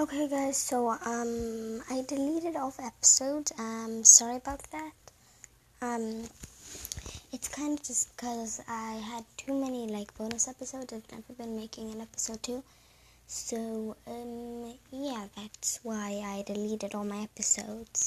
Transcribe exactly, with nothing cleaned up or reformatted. Okay guys, so um I deleted off episodes. Um sorry about that. Um it's kind of just because I had too many like bonus episodes. I've never been making an episode too. So um yeah, that's why I deleted all my episodes.